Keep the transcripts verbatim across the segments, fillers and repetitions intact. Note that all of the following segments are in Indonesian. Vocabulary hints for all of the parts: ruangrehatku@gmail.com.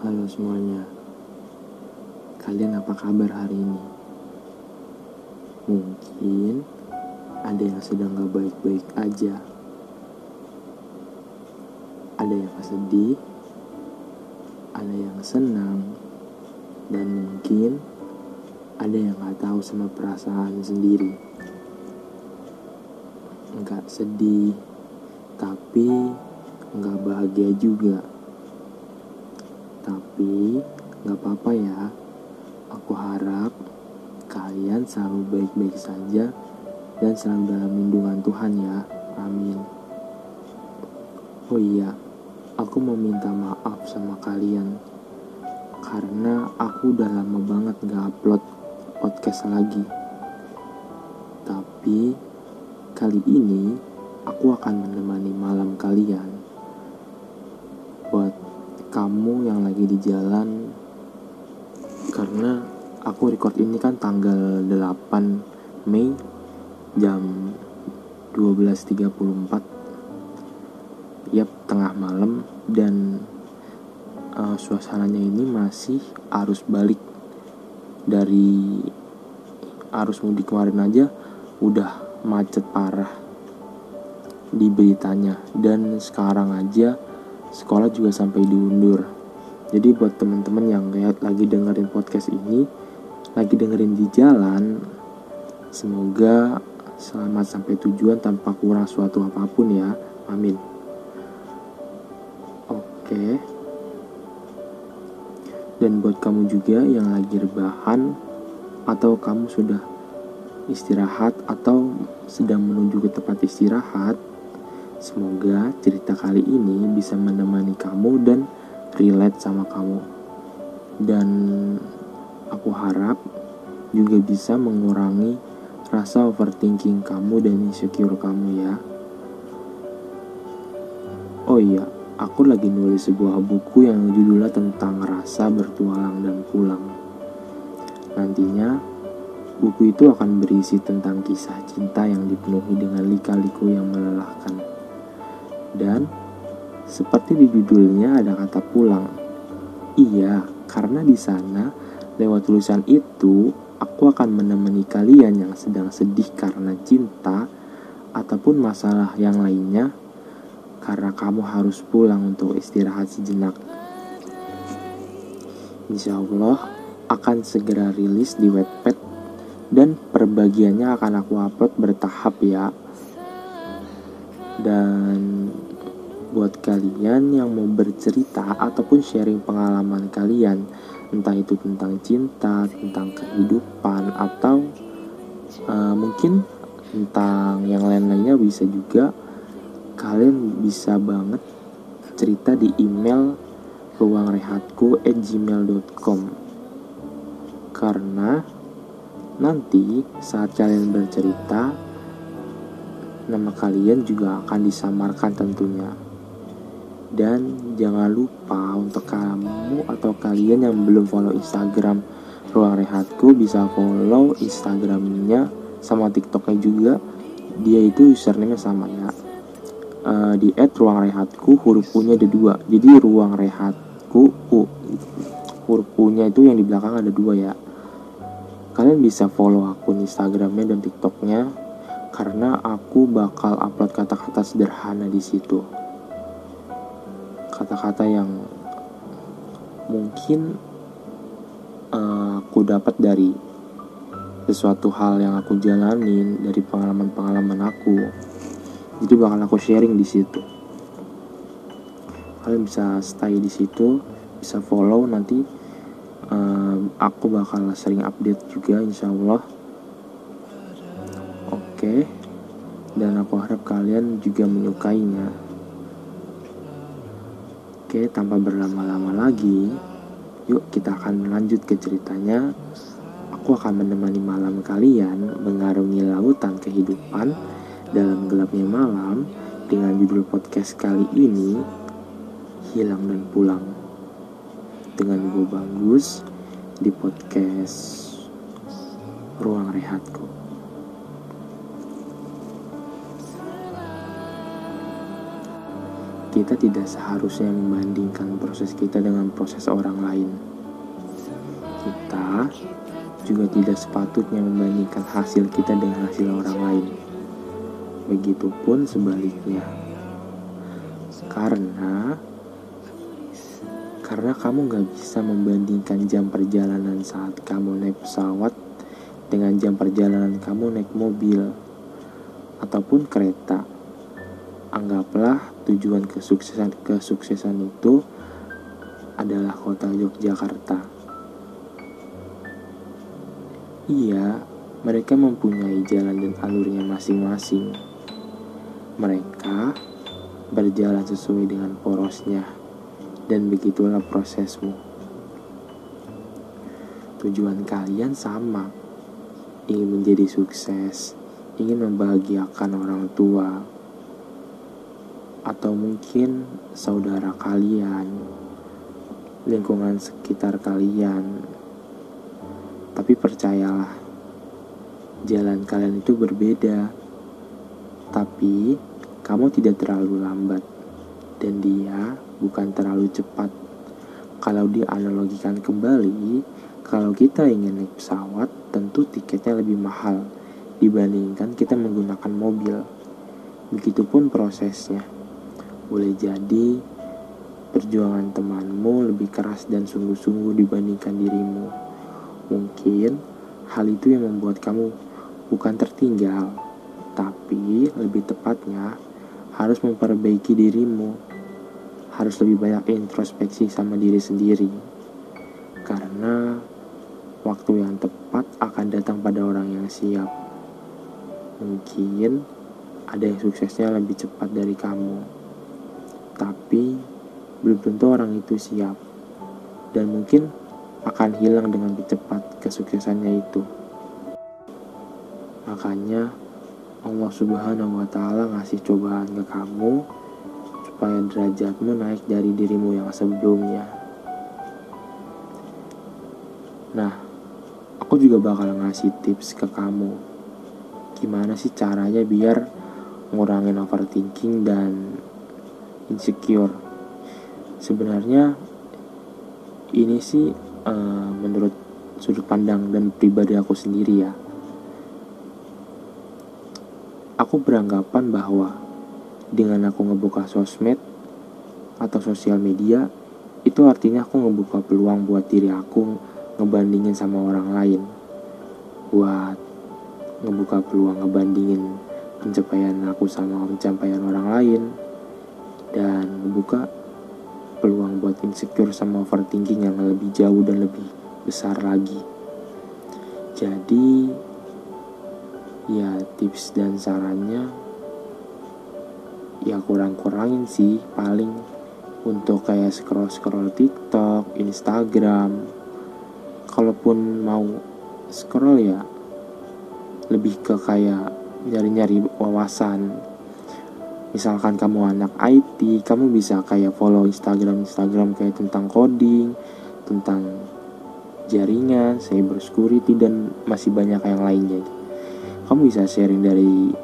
Halo semuanya, kalian apa kabar hari ini? Mungkin ada yang sedang gak baik-baik aja, ada yang sedih, ada yang senang, dan mungkin ada yang gak tahu sama perasaan sendiri. Gak sedih, tapi gak bahagia juga. Tapi gak apa-apa ya, aku harap kalian selalu baik-baik saja dan selalu dalam lindungan Tuhan ya, amin. Oh iya, aku mau minta maaf sama kalian karena aku udah lama banget gak upload podcast lagi. Tapi kali ini aku akan menemani malam kalian. Buat kamu yang lagi di jalan, karena aku record ini kan tanggal delapan Mei jam dua belas tiga puluh empat, yap, tengah malam, dan uh, suasananya ini masih arus balik. Dari arus mudik kemarin aja udah macet parah di beritanya, dan sekarang aja sekolah juga sampai diundur. Jadi buat teman-teman yang kayak lagi dengerin podcast ini, lagi dengerin di jalan, semoga selamat sampai tujuan tanpa kurang suatu apapun ya, amin. Oke. Dan buat kamu juga yang lagi rebahan, atau kamu sudah istirahat atau sedang menuju ke tempat istirahat, semoga cerita kali ini bisa menemani kamu dan relate sama kamu. Dan aku harap juga bisa mengurangi rasa overthinking kamu dan insecure kamu ya. Oh iya, aku lagi nulis sebuah buku yang judulnya tentang rasa bertualang dan pulang. Nantinya buku itu akan berisi tentang kisah cinta yang dipenuhi dengan lika-liku yang melelahkan. Dan seperti di judulnya ada kata pulang. Iya, karena di sana lewat tulisan itu aku akan menemani kalian yang sedang sedih karena cinta ataupun masalah yang lainnya, karena kamu harus pulang untuk istirahat sejenak. Insya Allah akan segera rilis di Wattpad, dan perbagiannya akan aku upload bertahap ya. Dan buat kalian yang mau bercerita ataupun sharing pengalaman kalian, entah itu tentang cinta, tentang kehidupan, atau uh, mungkin tentang yang lain-lainnya bisa juga. Kalian bisa banget cerita di email ruangrehatku at gmail dot com, karena nanti saat kalian bercerita, nama kalian juga akan disamarkan tentunya. Dan jangan lupa untuk kamu atau kalian yang belum follow Instagram Ruang Rehatku, bisa follow Instagramnya sama TikToknya juga. Dia itu username-nya sama ya, uh, di at Ruang Rehatku, huruf U nya ada dua. Jadi Ruang Rehatku U, huruf U nya itu yang di belakang ada dua ya. Kalian bisa follow akun Instagramnya dan TikToknya, karena aku bakal upload kata-kata sederhana di situ. Kata-kata yang mungkin uh, aku dapat dari sesuatu hal yang aku jalanin, dari pengalaman-pengalaman aku. Jadi bakal aku sharing di situ. Kalian bisa stay di situ, bisa follow nanti. Uh, aku bakal sering update juga, insyaallah. Oke, dan aku harap kalian juga menyukainya. Oke, tanpa berlama-lama lagi, yuk kita akan lanjut ke ceritanya. Aku akan menemani malam kalian mengarungi lautan kehidupan dalam gelapnya malam dengan judul podcast kali ini, Hilang dan Pulang, dengan gue Banggus di podcast Ruang Rehatku. Kita tidak seharusnya membandingkan proses kita dengan proses orang lain. Kita juga tidak sepatutnya membandingkan hasil kita dengan hasil orang lain. Begitupun sebaliknya. Karena karena kamu gak bisa membandingkan jam perjalanan saat kamu naik pesawat dengan jam perjalanan kamu naik mobil ataupun kereta. Anggaplah tujuan kesuksesan kesuksesan itu adalah kota Yogyakarta. Iya, mereka mempunyai jalan dan alurnya masing-masing. Mereka berjalan sesuai dengan porosnya, dan begitulah prosesmu. Tujuan kalian sama, ingin menjadi sukses, ingin membahagiakan orang tua, atau mungkin saudara kalian, lingkungan sekitar kalian. Tapi percayalah, jalan kalian itu berbeda, tapi kamu tidak terlalu lambat dan dia bukan terlalu cepat. Kalau dianalogikan kembali, kalau kita ingin naik pesawat, tentu tiketnya lebih mahal dibandingkan kita menggunakan mobil. Begitupun prosesnya. Boleh jadi perjuangan temanmu lebih keras dan sungguh-sungguh dibandingkan dirimu. Mungkin hal itu yang membuat kamu bukan tertinggal, tapi lebih tepatnya harus memperbaiki dirimu. Harus lebih banyak introspeksi sama diri sendiri. Karena waktu yang tepat akan datang pada orang yang siap. Mungkin ada yang suksesnya lebih cepat dari kamu, tapi belum tentu orang itu siap dan mungkin akan hilang dengan cepat kesuksesannya itu. Makanya Allah Subhanahu wa taala ngasih cobaan ke kamu supaya derajatmu naik dari dirimu yang sebelumnya. Nah, aku juga bakal ngasih tips ke kamu. Gimana sih caranya biar ngurangin overthinking dan insecure. Sebenarnya ini sih e, menurut sudut pandang dan pribadi aku sendiri ya. Aku beranggapan bahwa dengan aku ngebuka sosmed atau sosial media, itu artinya aku ngebuka peluang buat diri aku ngebandingin sama orang lain. Buat ngebuka peluang ngebandingin pencapaian aku sama pencapaian orang lain, dan membuka peluang buat insecure sama overthinking yang lebih jauh dan lebih besar lagi. Jadi ya tips dan sarannya ya kurang-kurangin sih, paling untuk kayak scroll-scroll TikTok, Instagram. Kalaupun mau scroll ya lebih ke kayak nyari-nyari wawasan. Misalkan kamu anak I T, kamu bisa kayak follow Instagram-Instagram kayak tentang coding, tentang jaringan, cyber security, dan masih banyak yang lainnya. Kamu bisa sharing dari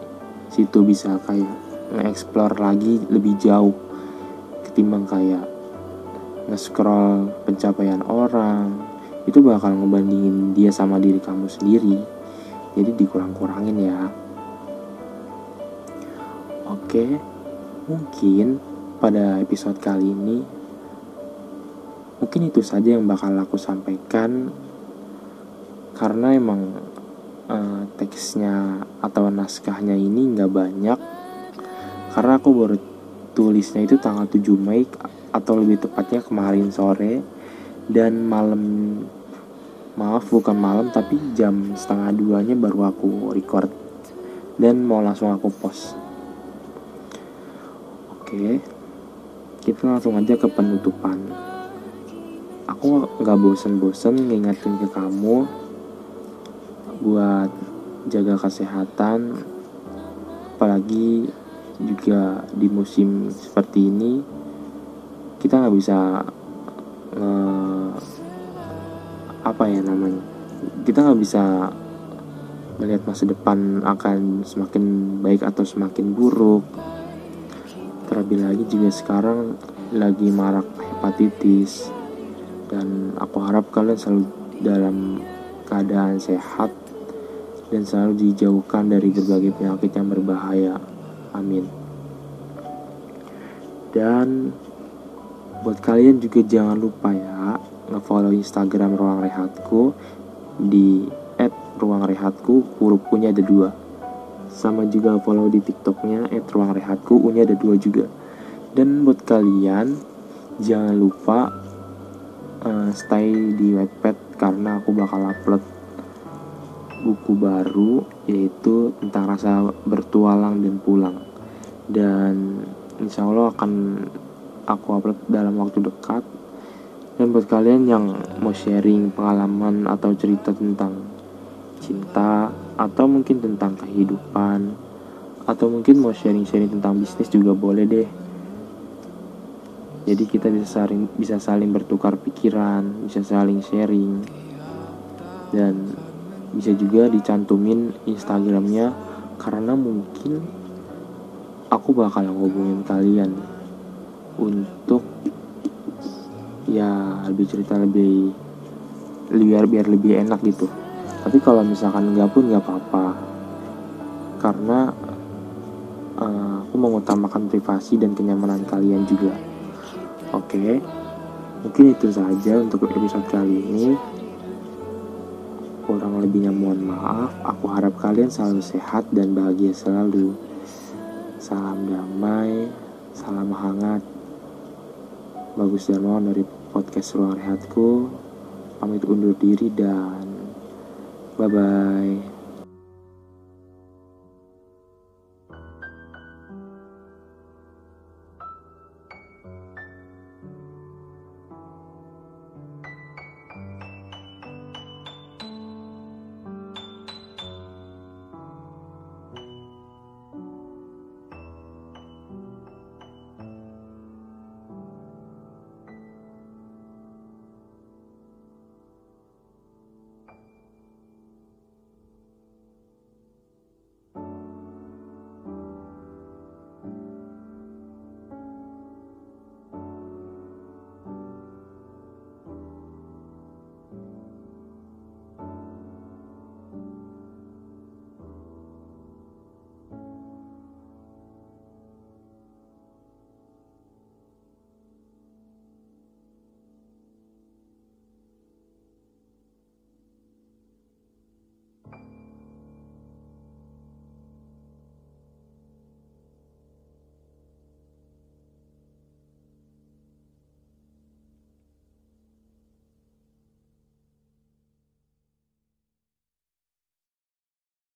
situ, bisa kayak nge-explore lagi lebih jauh ketimbang kayak nge-scroll pencapaian orang. Itu bakal ngebandingin dia sama diri kamu sendiri. Jadi dikurang-kurangin ya. Oke, mungkin pada episode kali ini mungkin itu saja yang bakal aku sampaikan, karena emang eh, teksnya atau naskahnya ini gak banyak, karena aku baru tulisnya itu tanggal tujuh Mei atau lebih tepatnya kemarin sore, dan malam, maaf bukan malam tapi jam setengah duanya baru aku record dan mau langsung aku post. Oke, kita langsung aja ke penutupan. Aku gak bosen-bosen ngingetin ke kamu buat jaga kesehatan, apalagi juga di musim seperti ini kita gak bisa uh, apa ya namanya kita gak bisa melihat masa depan akan semakin baik atau semakin buruk. terlebih lagi juga sekarang lagi marak hepatitis, dan aku harap kalian selalu dalam keadaan sehat dan selalu dijauhkan dari berbagai penyakit yang berbahaya. Amin. Dan buat kalian juga jangan lupa ya nge-follow Instagram Ruang Rehatku di et ruang rehatku, huruf U-nya ada dua. Sama juga follow di TikToknya et ruang rehatku, U-nya ada dua juga. Dan buat kalian jangan lupa uh, stay di Wattpad, karena aku bakal upload buku baru yaitu tentang rasa bertualang dan pulang, dan insya Allah akan aku upload dalam waktu dekat. Dan buat kalian yang mau sharing pengalaman atau cerita tentang cinta atau mungkin tentang kehidupan atau mungkin mau sharing-sharing tentang bisnis juga boleh deh. Jadi kita bisa saling, bisa saling bertukar pikiran, bisa saling sharing, dan bisa juga dicantumin Instagramnya, karena mungkin aku bakal hubungin kalian untuk ya lebih cerita lebih biar biar lebih enak gitu. Tapi kalau misalkan enggak pun enggak apa-apa, karena uh, aku mengutamakan privasi dan kenyamanan kalian juga. Oke, mungkin itu saja untuk episode kali ini. Kurang lebihnya mohon maaf. Aku harap kalian selalu sehat dan bahagia selalu. Salam damai, salam hangat. Bagus Darmawan dari podcast Ruang Rehatku. Pamit undur diri dan bye-bye.